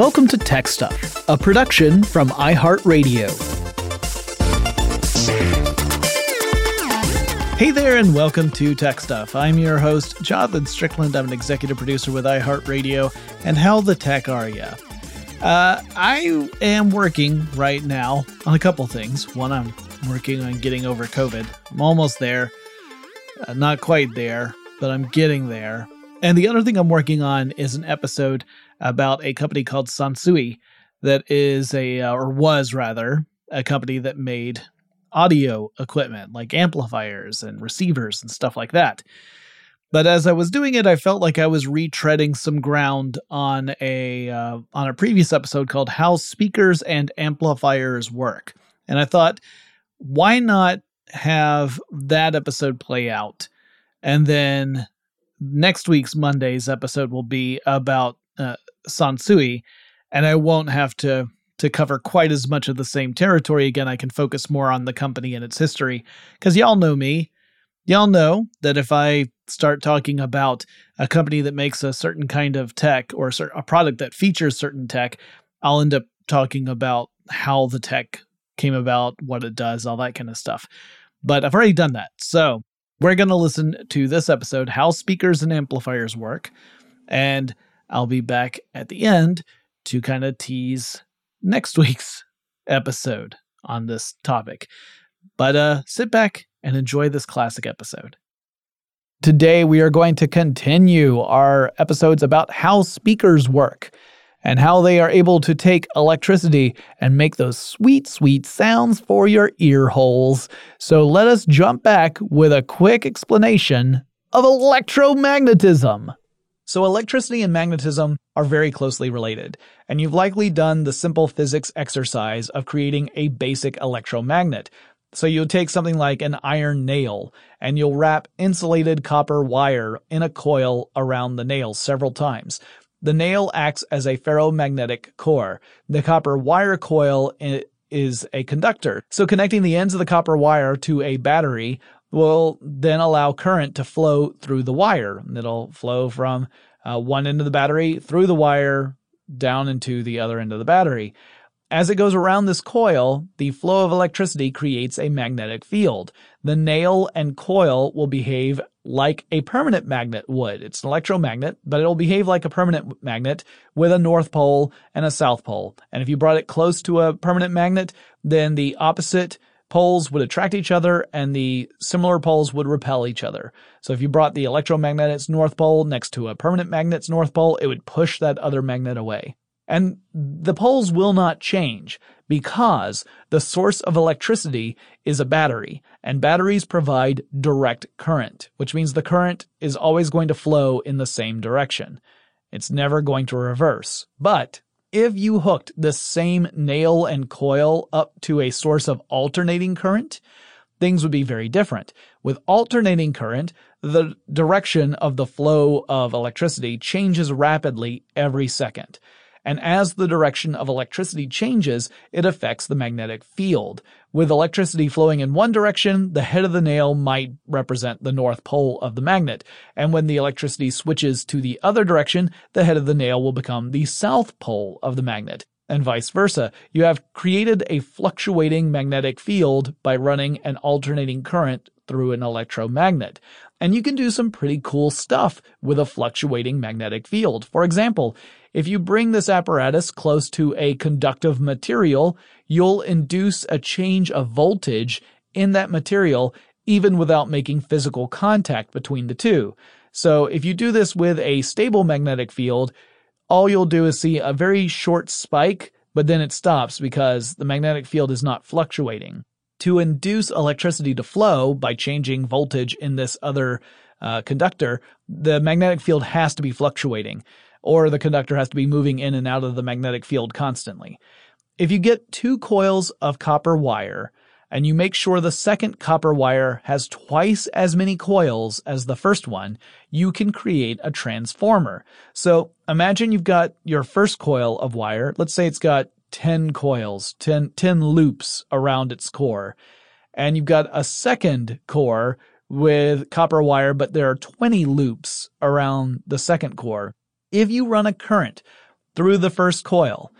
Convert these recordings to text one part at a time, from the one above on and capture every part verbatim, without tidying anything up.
Welcome to Tech Stuff, a production from iHeartRadio. Hey there, and welcome to Tech Stuff. I'm your host, Jonathan Strickland. I'm an executive producer with iHeartRadio. And how the tech are ya? Uh, I am working right now on a couple things. One, I'm working on getting over COVID. I'm almost there. Uh, not quite there, but I'm getting there. And the other thing I'm working on is an episode about a company called Sansui that is a, uh, or was rather, a company that made audio equipment like amplifiers and receivers and stuff like that. But as I was doing it, I felt like I was retreading some ground on a uh, on a previous episode called How Speakers and Amplifiers Work. And I thought, why not have that episode play out? And then next week's Monday's episode will be about uh, Sansui, and I won't have to to cover quite as much of the same territory. Again, I can focus more on the company and its history, because y'all know me. Y'all know that if I start talking about a company that makes a certain kind of tech or a product that features certain tech, I'll end up talking about how the tech came about, what it does, all that kind of stuff. But I've already done that. So we're going to listen to this episode, How Speakers and Amplifiers Work, and I'll be back at the end to kind of tease next week's episode on this topic. But uh, sit back and enjoy this classic episode. Today, we are going to continue our episodes about how speakers work and how they are able to take electricity and make those sweet, sweet sounds for your ear holes. So let us jump back with a quick explanation of electromagnetism. So electricity and magnetism are very closely related, and you've likely done the simple physics exercise of creating a basic electromagnet. So you'll take something like an iron nail, and you'll wrap insulated copper wire in a coil around the nail several times. The nail acts as a ferromagnetic core. The copper wire coil is a conductor. So connecting the ends of the copper wire to a battery will then allow current to flow through the wire. It'll flow from uh, one end of the battery through the wire down into the other end of the battery. As it goes around this coil, the flow of electricity creates a magnetic field. The nail and coil will behave like a permanent magnet would. It's an electromagnet, but it'll behave like a permanent magnet with a north pole and a south pole. And if you brought it close to a permanent magnet, then the opposite poles would attract each other and the similar poles would repel each other. So if you brought the electromagnet's north pole next to a permanent magnet's north pole, it would push that other magnet away. And the poles will not change because the source of electricity is a battery, and batteries provide direct current, which means the current is always going to flow in the same direction. It's never going to reverse. But if you hooked the same nail and coil up to a source of alternating current, things would be very different. With alternating current, the direction of the flow of electricity changes rapidly every second. And as the direction of electricity changes, it affects the magnetic field. With electricity flowing in one direction, the head of the nail might represent the north pole of the magnet. And when the electricity switches to the other direction, the head of the nail will become the south pole of the magnet, and vice versa. You have created a fluctuating magnetic field by running an alternating current through an electromagnet. And you can do some pretty cool stuff with a fluctuating magnetic field. For example, if you bring this apparatus close to a conductive material, you'll induce a change of voltage in that material even without making physical contact between the two. So if you do this with a stable magnetic field, all you'll do is see a very short spike, but then it stops because the magnetic field is not fluctuating. To induce electricity to flow by changing voltage in this other uh, conductor, the magnetic field has to be fluctuating, or the conductor has to be moving in and out of the magnetic field constantly. If you get two coils of copper wire and you make sure the second copper wire has twice as many coils as the first one, you can create a transformer. So imagine you've got your first coil of wire. Let's say it's got ten coils, ten, ten loops around its core. And you've got a second core with copper wire, but there are twenty loops around the second core. If you run a current through the first coil.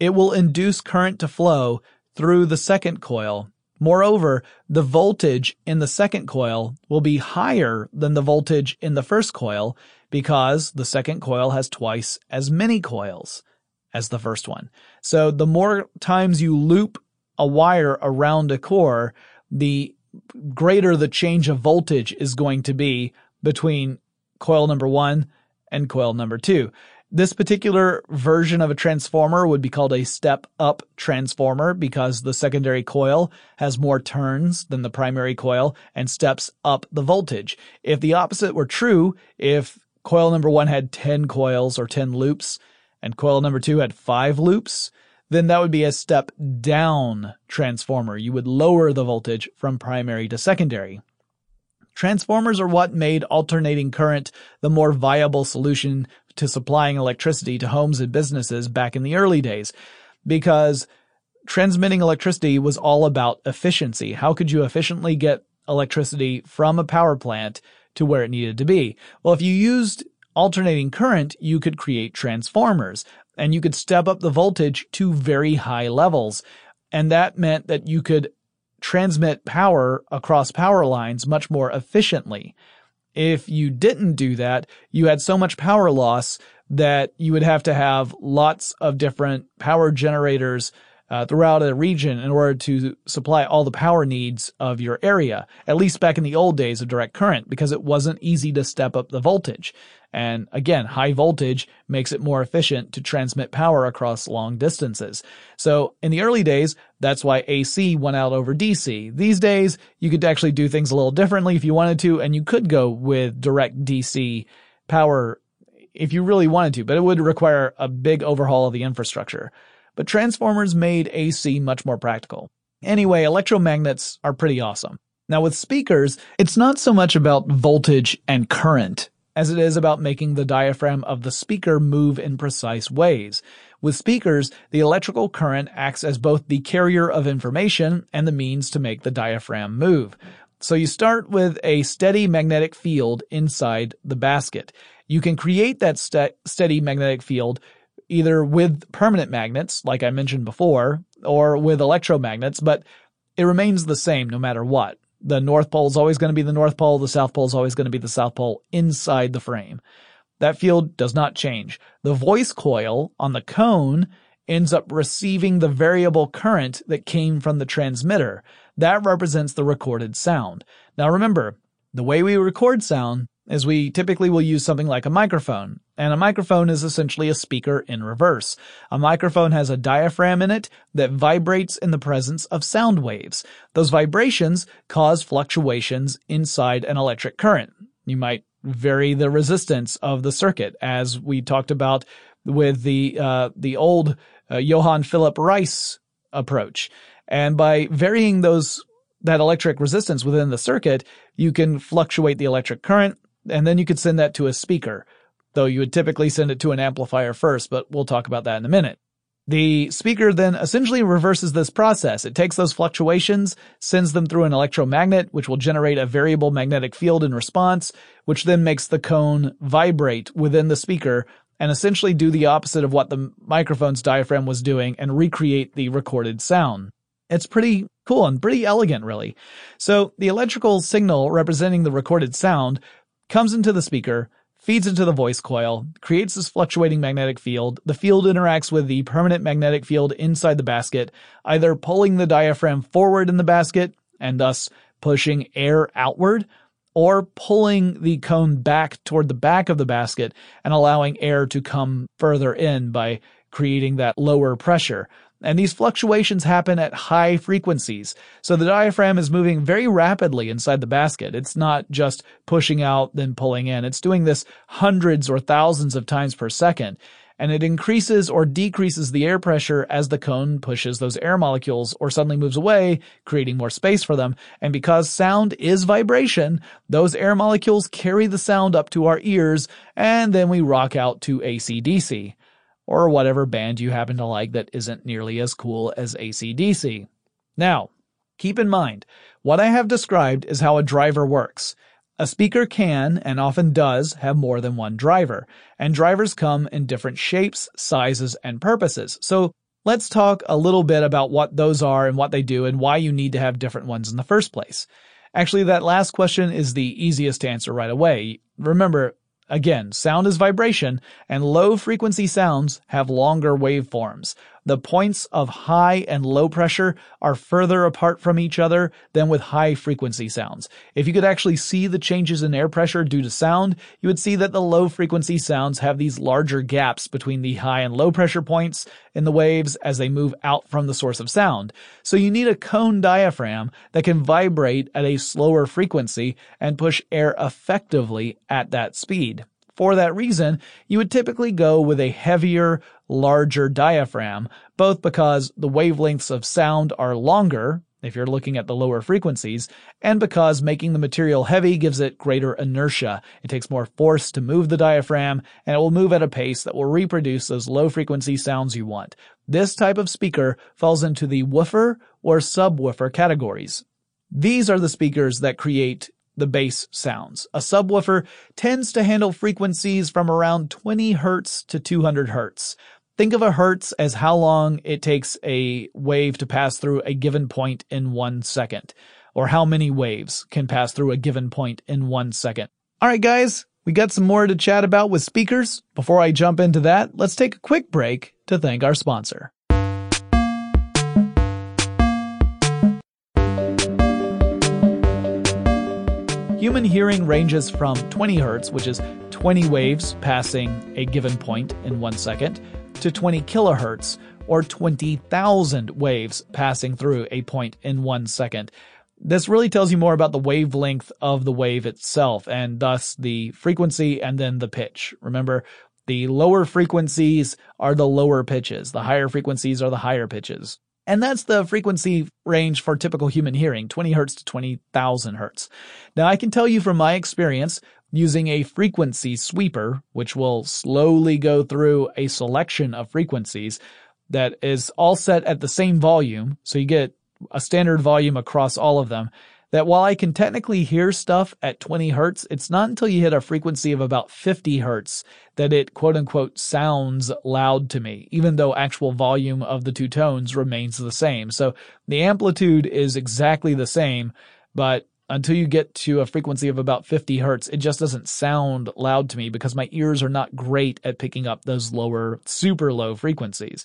It will induce current to flow through the second coil. Moreover, the voltage in the second coil will be higher than the voltage in the first coil because the second coil has twice as many coils as the first one. So the more times you loop a wire around a core, the greater the change of voltage is going to be between coil number one and coil number two. This particular version of a transformer would be called a step-up transformer because the secondary coil has more turns than the primary coil and steps up the voltage. If the opposite were true, if coil number one had ten coils or ten loops and coil number two had five loops, then that would be a step-down transformer. You would lower the voltage from primary to secondary. Transformers are what made alternating current the more viable solution to supplying electricity to homes and businesses back in the early days, because transmitting electricity was all about efficiency. How could you efficiently get electricity from a power plant to where it needed to be? Well, if you used alternating current, you could create transformers, and you could step up the voltage to very high levels. And that meant that you could transmit power across power lines much more efficiently. If you didn't do that, you had so much power loss that you would have to have lots of different power generators uh, throughout a region in order to supply all the power needs of your area, at least back in the old days of direct current, because it wasn't easy to step up the voltage. And again, high voltage makes it more efficient to transmit power across long distances. So in the early days, that's why A C won out over D C. These days, you could actually do things a little differently if you wanted to, and you could go with direct D C power if you really wanted to, but it would require a big overhaul of the infrastructure. But transformers made A C much more practical. Anyway, electromagnets are pretty awesome. Now with speakers, it's not so much about voltage and current as it is about making the diaphragm of the speaker move in precise ways. With speakers, the electrical current acts as both the carrier of information and the means to make the diaphragm move. So you start with a steady magnetic field inside the basket. You can create that st- steady magnetic field either with permanent magnets, like I mentioned before, or with electromagnets, but it remains the same no matter what. The North Pole is always going to be the North Pole. The South Pole is always going to be the South Pole inside the frame. That field does not change. The voice coil on the cone ends up receiving the variable current that came from the transmitter. That represents the recorded sound. Now remember, the way we record sound is we typically will use something like a microphone. And a microphone is essentially a speaker in reverse. A microphone has a diaphragm in it that vibrates in the presence of sound waves. Those vibrations cause fluctuations inside an electric current. You might vary the resistance of the circuit, as we talked about with the uh, the old uh, Johann Philipp Reiss approach. And by varying those that electric resistance within the circuit, you can fluctuate the electric current, and then you could send that to a speaker, though you would typically send it to an amplifier first, but we'll talk about that in a minute. The speaker then essentially reverses this process. It takes those fluctuations, sends them through an electromagnet, which will generate a variable magnetic field in response, which then makes the cone vibrate within the speaker and essentially do the opposite of what the microphone's diaphragm was doing and recreate the recorded sound. It's pretty cool and pretty elegant, really. So the electrical signal representing the recorded sound comes into the speaker, feeds into the voice coil, creates this fluctuating magnetic field. The field interacts with the permanent magnetic field inside the basket, either pulling the diaphragm forward in the basket and thus pushing air outward, or pulling the cone back toward the back of the basket and allowing air to come further in by creating that lower pressure. And these fluctuations happen at high frequencies. So the diaphragm is moving very rapidly inside the basket. It's not just pushing out, then pulling in. It's doing this hundreds or thousands of times per second. And it increases or decreases the air pressure as the cone pushes those air molecules or suddenly moves away, creating more space for them. And because sound is vibration, those air molecules carry the sound up to our ears, and then we rock out to A C D C. Or whatever band you happen to like that isn't nearly as cool as A C D C. Now, keep in mind, what I have described is how a driver works. A speaker can, and often does, have more than one driver, and drivers come in different shapes, sizes, and purposes. So let's talk a little bit about what those are and what they do and why you need to have different ones in the first place. Actually, that last question is the easiest to answer right away. Remember, again, sound is vibration, and low-frequency sounds have longer waveforms. The points of high and low pressure are further apart from each other than with high-frequency sounds. If you could actually see the changes in air pressure due to sound, you would see that the low-frequency sounds have these larger gaps between the high and low-pressure points in the waves as they move out from the source of sound. So you need a cone diaphragm that can vibrate at a slower frequency and push air effectively at that speed. For that reason, you would typically go with a heavier, larger diaphragm, both because the wavelengths of sound are longer, if you're looking at the lower frequencies, and because making the material heavy gives it greater inertia. It takes more force to move the diaphragm, and it will move at a pace that will reproduce those low-frequency sounds you want. This type of speaker falls into the woofer or subwoofer categories. These are the speakers that create the bass sounds. A subwoofer tends to handle frequencies from around twenty hertz to two hundred hertz. Think of a hertz as how long it takes a wave to pass through a given point in one second, or how many waves can pass through a given point in one second. All right, guys, we got some more to chat about with speakers. Before I jump into that, let's take a quick break to thank our sponsor. Human hearing ranges from twenty hertz, which is twenty waves passing a given point in one second, to twenty kilohertz, or twenty thousand waves passing through a point in one second. This really tells you more about the wavelength of the wave itself, and thus the frequency and then the pitch. Remember, the lower frequencies are the lower pitches. The higher frequencies are the higher pitches. And that's the frequency range for typical human hearing, twenty hertz to twenty thousand hertz. Now, I can tell you from my experience, using a frequency sweeper, which will slowly go through a selection of frequencies that is all set at the same volume, so you get a standard volume across all of them, that while I can technically hear stuff at twenty hertz, it's not until you hit a frequency of about fifty hertz that it quote-unquote sounds loud to me, even though actual volume of the two tones remains the same. So the amplitude is exactly the same, but until you get to a frequency of about fifty hertz, it just doesn't sound loud to me because my ears are not great at picking up those lower, super low frequencies.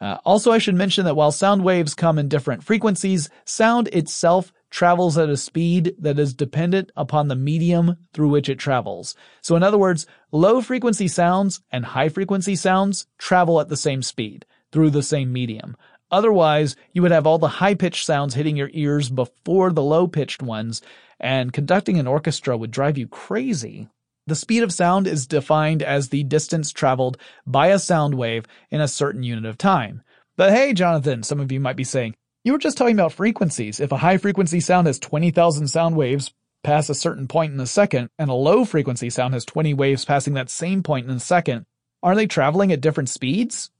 Uh, also, I should mention that while sound waves come in different frequencies, sound itself travels at a speed that is dependent upon the medium through which it travels. So in other words, low-frequency sounds and high-frequency sounds travel at the same speed through the same medium. Otherwise, you would have all the high-pitched sounds hitting your ears before the low-pitched ones, and conducting an orchestra would drive you crazy. The speed of sound is defined as the distance traveled by a sound wave in a certain unit of time. But hey, Jonathan, some of you might be saying, you were just talking about frequencies. If a high-frequency sound has twenty thousand sound waves pass a certain point in a second, and a low-frequency sound has twenty waves passing that same point in a second, aren't they traveling at different speeds?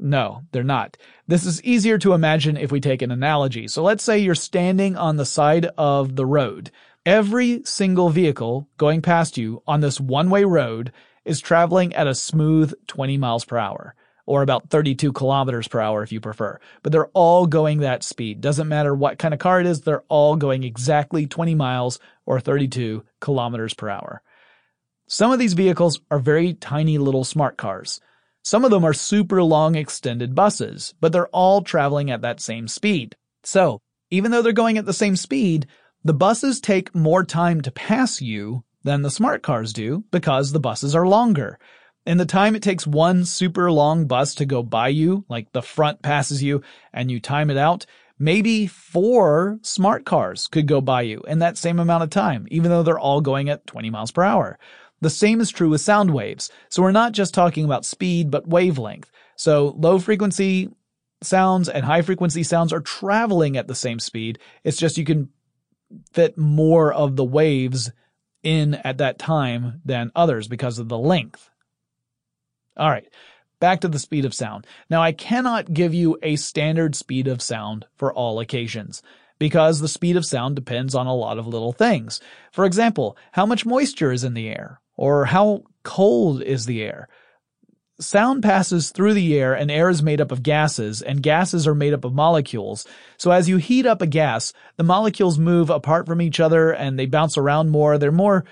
No, they're not. This is easier to imagine if we take an analogy. So let's say you're standing on the side of the road. Every single vehicle going past you on this one-way road is traveling at a smooth twenty miles per hour. Or about thirty-two kilometers per hour if you prefer. But they're all going that speed. Doesn't matter what kind of car it is, they're all going exactly twenty miles or thirty-two kilometers per hour. Some of these vehicles are very tiny little smart cars. Some of them are super long extended buses, but they're all traveling at that same speed. So, even though they're going at the same speed, the buses take more time to pass you than the smart cars do because the buses are longer. In the time it takes one super long bus to go by you, like the front passes you and you time it out, maybe four smart cars could go by you in that same amount of time, even though they're all going at twenty miles per hour. The same is true with sound waves. So we're not just talking about speed, but wavelength. So low frequency sounds and high frequency sounds are traveling at the same speed. It's just you can fit more of the waves in at that time than others because of the length. All right, back to the speed of sound. Now, I cannot give you a standard speed of sound for all occasions. because the speed of sound depends on a lot of little things. For example, how much moisture is in the air, or how cold is the air. Sound passes through the air, and air is made up of gases, and gases are made up of molecules. So as you heat up a gas, the molecules move apart from each other, and they bounce around more. They're more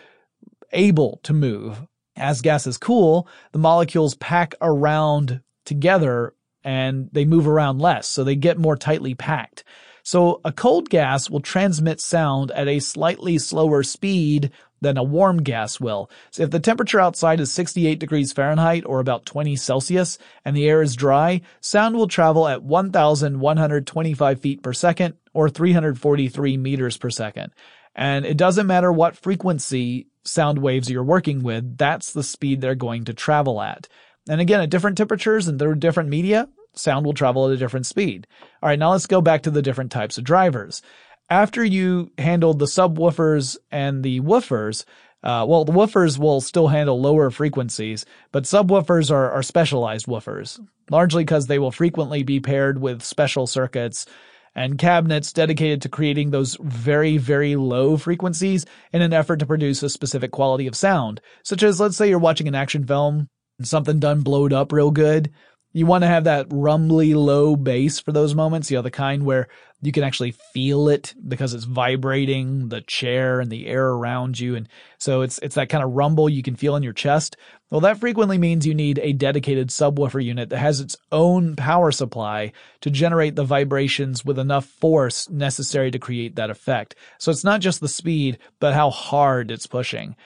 able to move. As gases cool, the molecules pack around together, and they move around less, so they get more tightly packed. So a cold gas will transmit sound at a slightly slower speed than a warm gas will. So if the temperature outside is sixty-eight degrees Fahrenheit or about twenty Celsius and the air is dry, sound will travel at one thousand one hundred twenty-five feet per second or three hundred forty-three meters per second. And it doesn't matter what frequency sound waves you're working with, that's the speed they're going to travel at. And again, at different temperatures and through different media, sound will travel at a different speed. All right, now let's go back to the different types of drivers. After you handled the subwoofers and the woofers, uh, well, the woofers will still handle lower frequencies, but subwoofers are, are specialized woofers, largely because they will frequently be paired with special circuits and cabinets dedicated to creating those very, very low frequencies in an effort to produce a specific quality of sound, such as, let's say you're watching an action film and something done blowed up real good. You want to have that rumbly low bass for those moments, you know, the kind where you can actually feel it because it's vibrating the chair and the air around you. And so it's it's that kind of rumble you can feel in your chest. Well, that frequently means you need a dedicated subwoofer unit that has its own power supply to generate the vibrations with enough force necessary to create that effect. So it's not just the speed, but how hard it's pushing.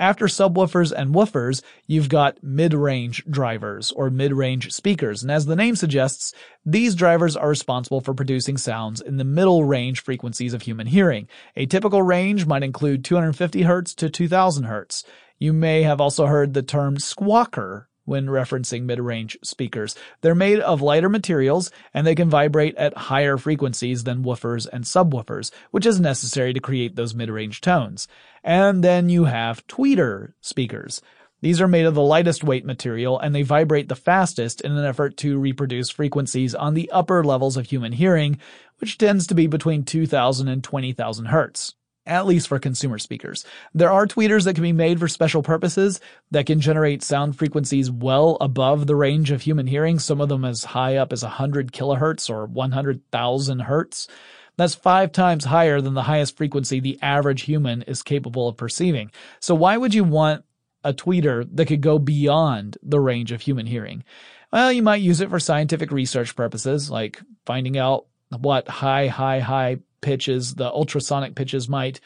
After subwoofers and woofers, you've got mid-range drivers or mid-range speakers. And as the name suggests, these drivers are responsible for producing sounds in the middle range frequencies of human hearing. A typical range might include two hundred fifty hertz to two thousand hertz. You may have also heard the term squawker when referencing mid-range speakers. They're made of lighter materials, and they can vibrate at higher frequencies than woofers and subwoofers, which is necessary to create those mid-range tones. And then you have tweeter speakers. These are made of the lightest weight material, and they vibrate the fastest in an effort to reproduce frequencies on the upper levels of human hearing, which tends to be between two thousand and twenty thousand hertz. At least for consumer speakers. There are tweeters that can be made for special purposes that can generate sound frequencies well above the range of human hearing, some of them as high up as one hundred kilohertz or one hundred thousand hertz. That's five times higher than the highest frequency the average human is capable of perceiving. So why would you want a tweeter that could go beyond the range of human hearing? Well, you might use it for scientific research purposes, like finding out what high, high, high pitches, the ultrasonic pitches might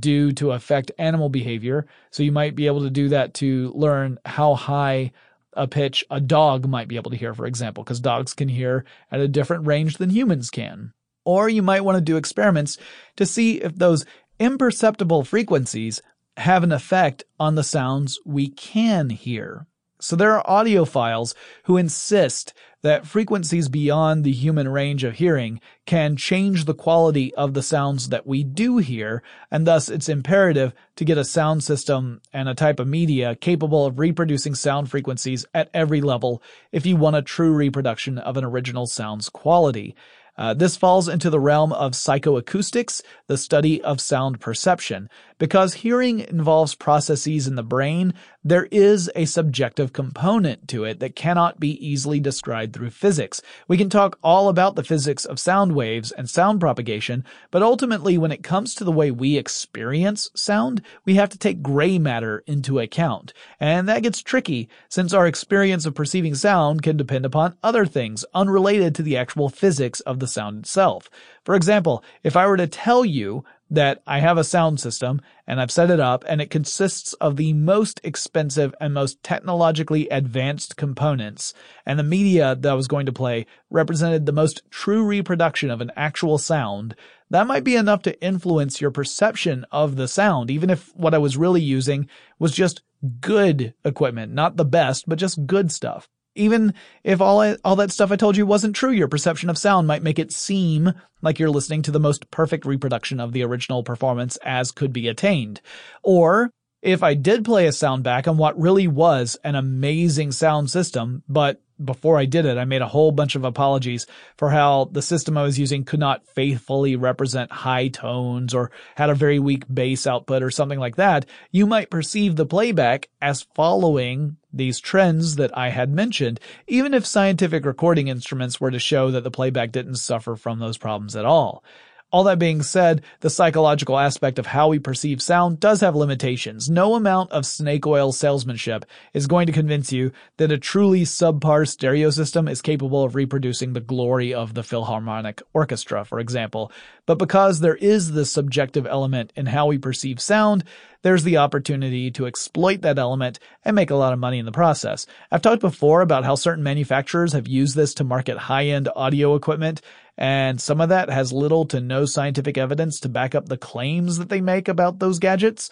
do to affect animal behavior. So you might be able to do that to learn how high a pitch a dog might be able to hear, for example, because dogs can hear at a different range than humans can. Or you might want to do experiments to see if those imperceptible frequencies have an effect on the sounds we can hear. So there are audiophiles who insist that frequencies beyond the human range of hearing can change the quality of the sounds that we do hear, and thus it's imperative to get a sound system and a type of media capable of reproducing sound frequencies at every level if you want a true reproduction of an original sound's quality. Uh, this falls into the realm of psychoacoustics, the study of sound perception. Because hearing involves processes in the brain, there is a subjective component to it that cannot be easily described through physics. We can talk all about the physics of sound waves and sound propagation, but ultimately when it comes to the way we experience sound, we have to take gray matter into account. And that gets tricky, since our experience of perceiving sound can depend upon other things unrelated to the actual physics of the sound itself. For example, if I were to tell you that I have a sound system and I've set it up and it consists of the most expensive and most technologically advanced components, and the media that I was going to play represented the most true reproduction of an actual sound, that might be enough to influence your perception of the sound, even if what I was really using was just good equipment, not the best, but just good stuff. Even if all I, all that stuff I told you wasn't true, your perception of sound might make it seem like you're listening to the most perfect reproduction of the original performance as could be attained. Or if I did play a sound back on what really was an amazing sound system, but before I did it, I made a whole bunch of apologies for how the system I was using could not faithfully represent high tones or had a very weak bass output or something like that. You might perceive the playback as following these trends that I had mentioned, even if scientific recording instruments were to show that the playback didn't suffer from those problems at all. All that being said, the psychological aspect of how we perceive sound does have limitations. No amount of snake oil salesmanship is going to convince you that a truly subpar stereo system is capable of reproducing the glory of the Philharmonic Orchestra, for example. But because there is this subjective element in how we perceive sound, there's the opportunity to exploit that element and make a lot of money in the process. I've talked before about how certain manufacturers have used this to market high-end audio equipment, and some of that has little to no scientific evidence to back up the claims that they make about those gadgets.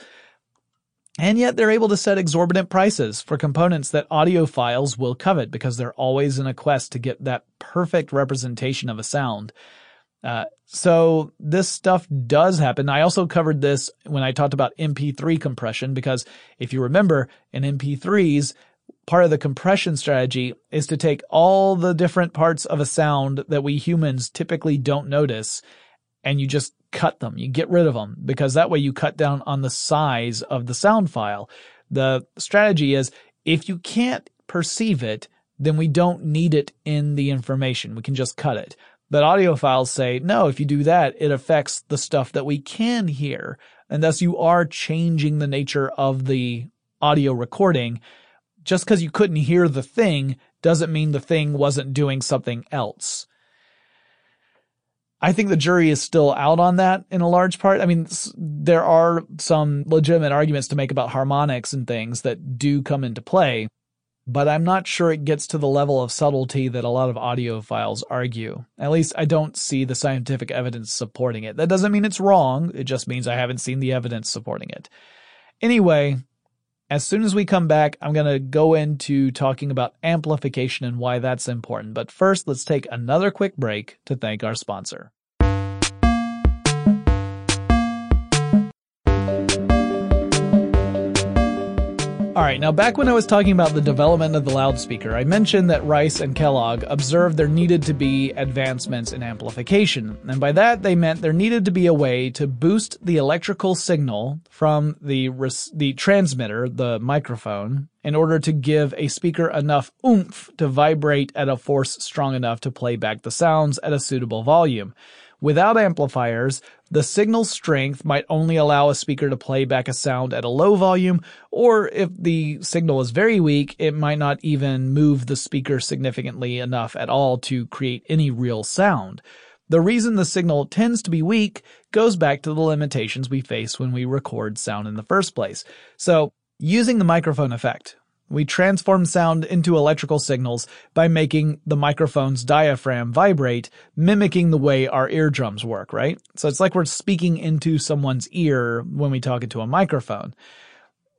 And yet they're able to set exorbitant prices for components that audiophiles will covet because they're always in a quest to get that perfect representation of a sound. Uh, so this stuff does happen. I also covered this when I talked about M P three compression, because if you remember, in M P threes, part of the compression strategy is to take all the different parts of a sound that we humans typically don't notice, and you just cut them. You get rid of them, because that way you cut down on the size of the sound file. The strategy is, if you can't perceive it, then we don't need it in the information. We can just cut it. But audiophiles say, no, if you do that, it affects the stuff that we can hear, and thus you are changing the nature of the audio recording. Just because you couldn't hear the thing doesn't mean the thing wasn't doing something else. I think the jury is still out on that in a large part. I mean, there are some legitimate arguments to make about harmonics and things that do come into play, but I'm not sure it gets to the level of subtlety that a lot of audiophiles argue. At least I don't see the scientific evidence supporting it. That doesn't mean it's wrong. It just means I haven't seen the evidence supporting it. Anyway, as soon as we come back, I'm going to go into talking about amplification and why that's important. But first, let's take another quick break to thank our sponsor. All right, now back when I was talking about the development of the loudspeaker, I mentioned that Rice and Kellogg observed there needed to be advancements in amplification. And by that, they meant there needed to be a way to boost the electrical signal from the res- the transmitter, the microphone, in order to give a speaker enough oomph to vibrate at a force strong enough to play back the sounds at a suitable volume. Without amplifiers, the signal strength might only allow a speaker to play back a sound at a low volume, or if the signal is very weak, it might not even move the speaker significantly enough at all to create any real sound. The reason the signal tends to be weak goes back to the limitations we face when we record sound in the first place. So, using the microphone effect, we transform sound into electrical signals by making the microphone's diaphragm vibrate, mimicking the way our eardrums work, right? So it's like we're speaking into someone's ear when we talk into a microphone.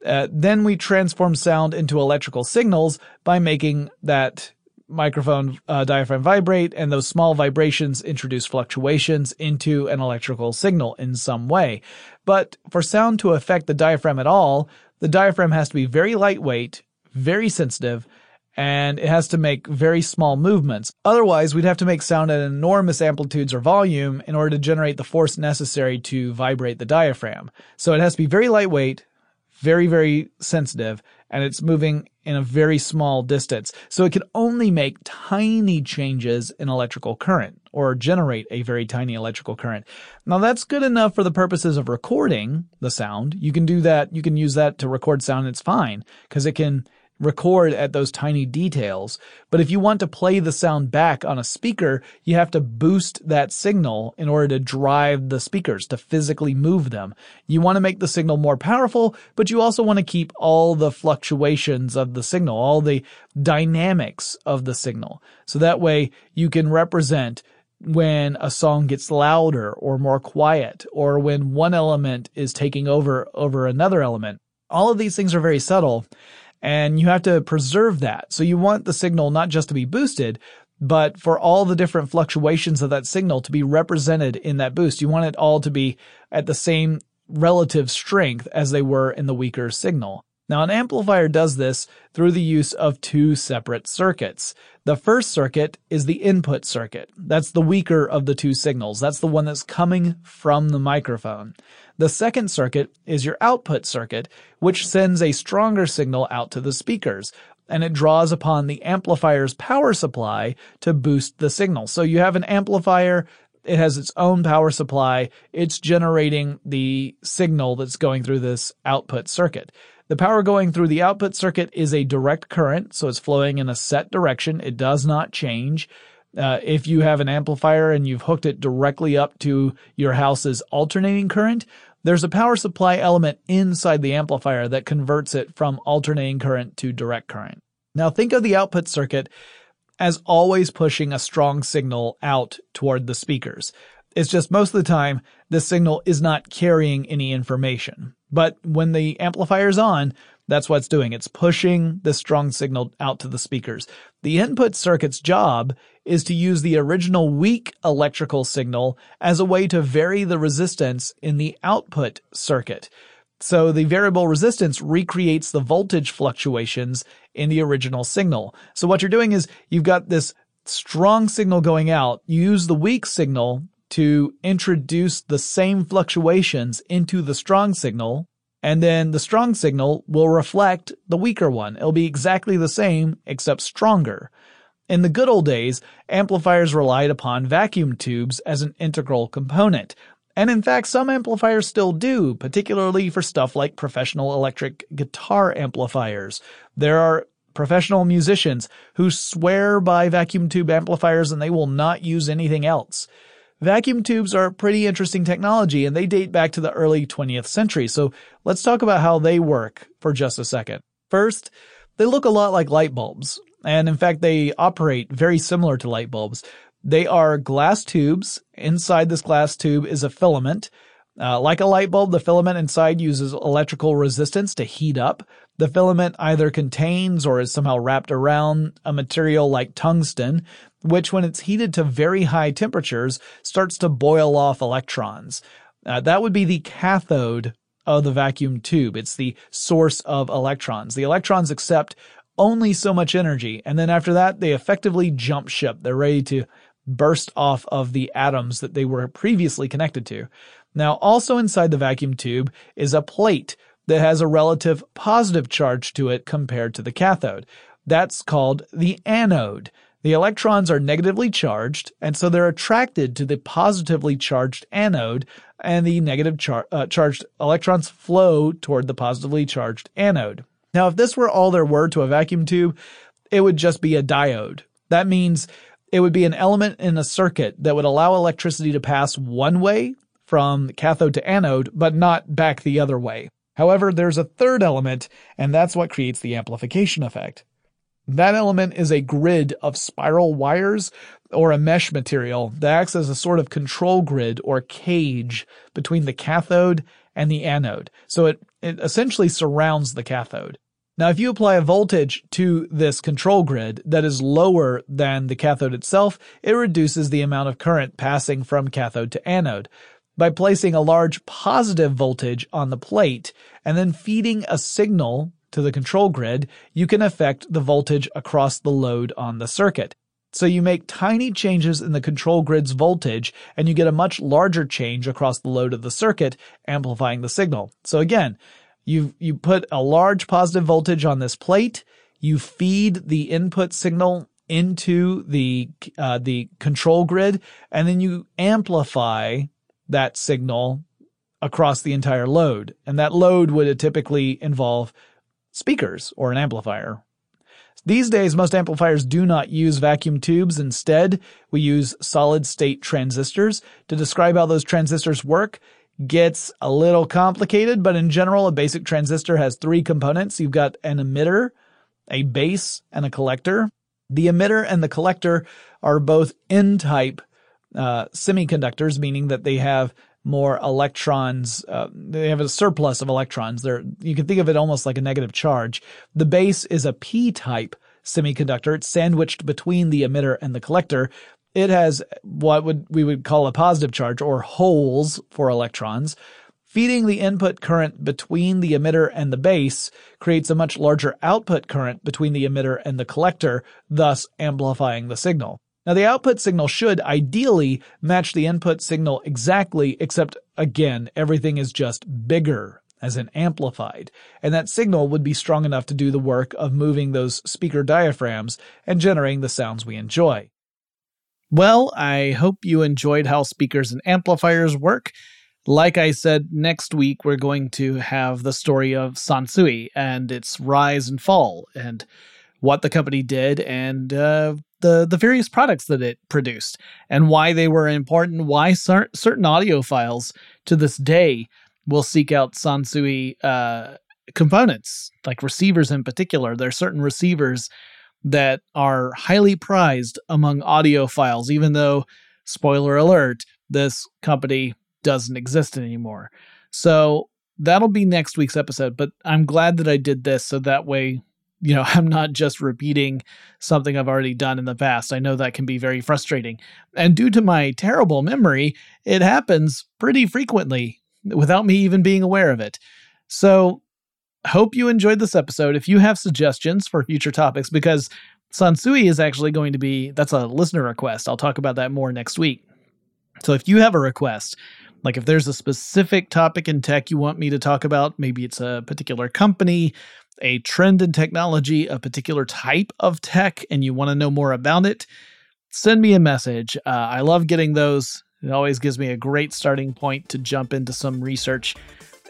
Uh, then we transform sound into electrical signals by making that microphone uh, diaphragm vibrate, and those small vibrations introduce fluctuations into an electrical signal in some way. But for sound to affect the diaphragm at all, the diaphragm has to be very lightweight, very sensitive, and it has to make very small movements. Otherwise, we'd have to make sound at enormous amplitudes or volume in order to generate the force necessary to vibrate the diaphragm. So it has to be very lightweight, very, very sensitive, and it's moving in a very small distance. So it can only make tiny changes in electrical current, or generate a very tiny electrical current. Now that's good enough for the purposes of recording the sound. You can do that. You can use that to record sound. It's fine, because it can record at those tiny details. But if you want to play the sound back on a speaker, you have to boost that signal in order to drive the speakers, to physically move them. You want to make the signal more powerful, but you also want to keep all the fluctuations of the signal, all the dynamics of the signal. So that way you can represent when a song gets louder or more quiet, or when one element is taking over over another element. All of these things are very subtle, and you have to preserve that. So you want the signal not just to be boosted, but for all the different fluctuations of that signal to be represented in that boost. You want it all to be at the same relative strength as they were in the weaker signal. Now, an amplifier does this through the use of two separate circuits. The first circuit is the input circuit. That's the weaker of the two signals. That's the one that's coming from the microphone. The second circuit is your output circuit, which sends a stronger signal out to the speakers, and it draws upon the amplifier's power supply to boost the signal. So you have an amplifier. It has its own power supply. It's generating the signal that's going through this output circuit. The power going through the output circuit is a direct current, so it's flowing in a set direction. It does not change. Uh, if you have an amplifier and you've hooked it directly up to your house's alternating current, there's a power supply element inside the amplifier that converts it from alternating current to direct current. Now think of the output circuit as always pushing a strong signal out toward the speakers. It's just most of the time, this signal is not carrying any information. But when the amplifier's on, that's what it's doing. It's pushing the strong signal out to the speakers. The input circuit's job is to use the original weak electrical signal as a way to vary the resistance in the output circuit. So the variable resistance recreates the voltage fluctuations in the original signal. So what you're doing is you've got this strong signal going out. You use the weak signal to introduce the same fluctuations into the strong signal, and then the strong signal will reflect the weaker one. It'll be exactly the same, except stronger. In the good old days, amplifiers relied upon vacuum tubes as an integral component. And in fact, some amplifiers still do, particularly for stuff like professional electric guitar amplifiers. There are professional musicians who swear by vacuum tube amplifiers and they will not use anything else. Vacuum tubes are pretty interesting technology, and they date back to the early twentieth century, so let's talk about how they work for just a second. First, they look a lot like light bulbs, and in fact, they operate very similar to light bulbs. They are glass tubes. Inside this glass tube is a filament. Uh, like a light bulb, the filament inside uses electrical resistance to heat up. The filament either contains or is somehow wrapped around a material like tungsten, which when it's heated to very high temperatures starts to boil off electrons. Uh, that would be the cathode of the vacuum tube. It's the source of electrons. The electrons accept only so much energy, and then after that, they effectively jump ship. They're ready to burst off of the atoms that they were previously connected to. Now, also inside the vacuum tube is a plate that has a relative positive charge to it compared to the cathode. That's called the anode. The electrons are negatively charged, and so they're attracted to the positively charged anode, and the negative char- uh, charged electrons flow toward the positively charged anode. Now, if this were all there were to a vacuum tube, it would just be a diode. That means it would be an element in a circuit that would allow electricity to pass one way from cathode to anode, but not back the other way. However, there's a third element, and that's what creates the amplification effect. That element is a grid of spiral wires or a mesh material that acts as a sort of control grid or cage between the cathode and the anode. So it, it essentially surrounds the cathode. Now, if you apply a voltage to this control grid that is lower than the cathode itself, it reduces the amount of current passing from cathode to anode. By placing a large positive voltage on the plate and then feeding a signal to the control grid, you can affect the voltage across the load on the circuit. So you make tiny changes in the control grid's voltage, and you get a much larger change across the load of the circuit, amplifying the signal. So again, you you put a large positive voltage on this plate, you feed the input signal into the uh, the control grid, and then you amplify that signal across the entire load. And that load would typically involve speakers or an amplifier. These days, most amplifiers do not use vacuum tubes. Instead, we use solid-state transistors. To describe how those transistors work gets a little complicated, but in general, a basic transistor has three components. You've got an emitter, a base, and a collector. The emitter and the collector are both n-type uh, semiconductors, meaning that they have more electrons, uh, they have a surplus of electrons. They're, you can think of it almost like a negative charge. The base is a p-type semiconductor. It's sandwiched between the emitter and the collector. It has what would we would call a positive charge, or holes for electrons. Feeding the input current between the emitter and the base creates a much larger output current between the emitter and the collector, thus amplifying the signal. Now, the output signal should ideally match the input signal exactly, except, again, everything is just bigger, as in amplified, and that signal would be strong enough to do the work of moving those speaker diaphragms and generating the sounds we enjoy. Well, I hope you enjoyed how speakers and amplifiers work. Like I said, next week we're going to have the story of Sansui and its rise and fall, and what the company did, and uh, the, the various products that it produced, and why they were important, why cer- certain audiophiles to this day will seek out Sansui uh, components, like receivers in particular. There are certain receivers that are highly prized among audiophiles, even though, spoiler alert, this company doesn't exist anymore. So that'll be next week's episode, but I'm glad that I did this so that way, you know, I'm not just repeating something I've already done in the past. I know that can be very frustrating. And due to my terrible memory, it happens pretty frequently without me even being aware of it. So hope you enjoyed this episode. If you have suggestions for future topics, because Sansui is actually going to be, that's a listener request. I'll talk about that more next week. So if you have a request, like if there's a specific topic in tech you want me to talk about, maybe it's a particular company, a trend in technology, a particular type of tech, and you want to know more about it, send me a message. Uh, I love getting those. It always gives me a great starting point to jump into some research.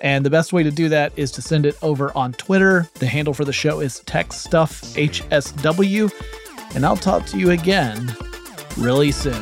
And the best way to do that is to send it over on Twitter. The handle for the show is TechStuffHSW. And I'll talk to you again really soon.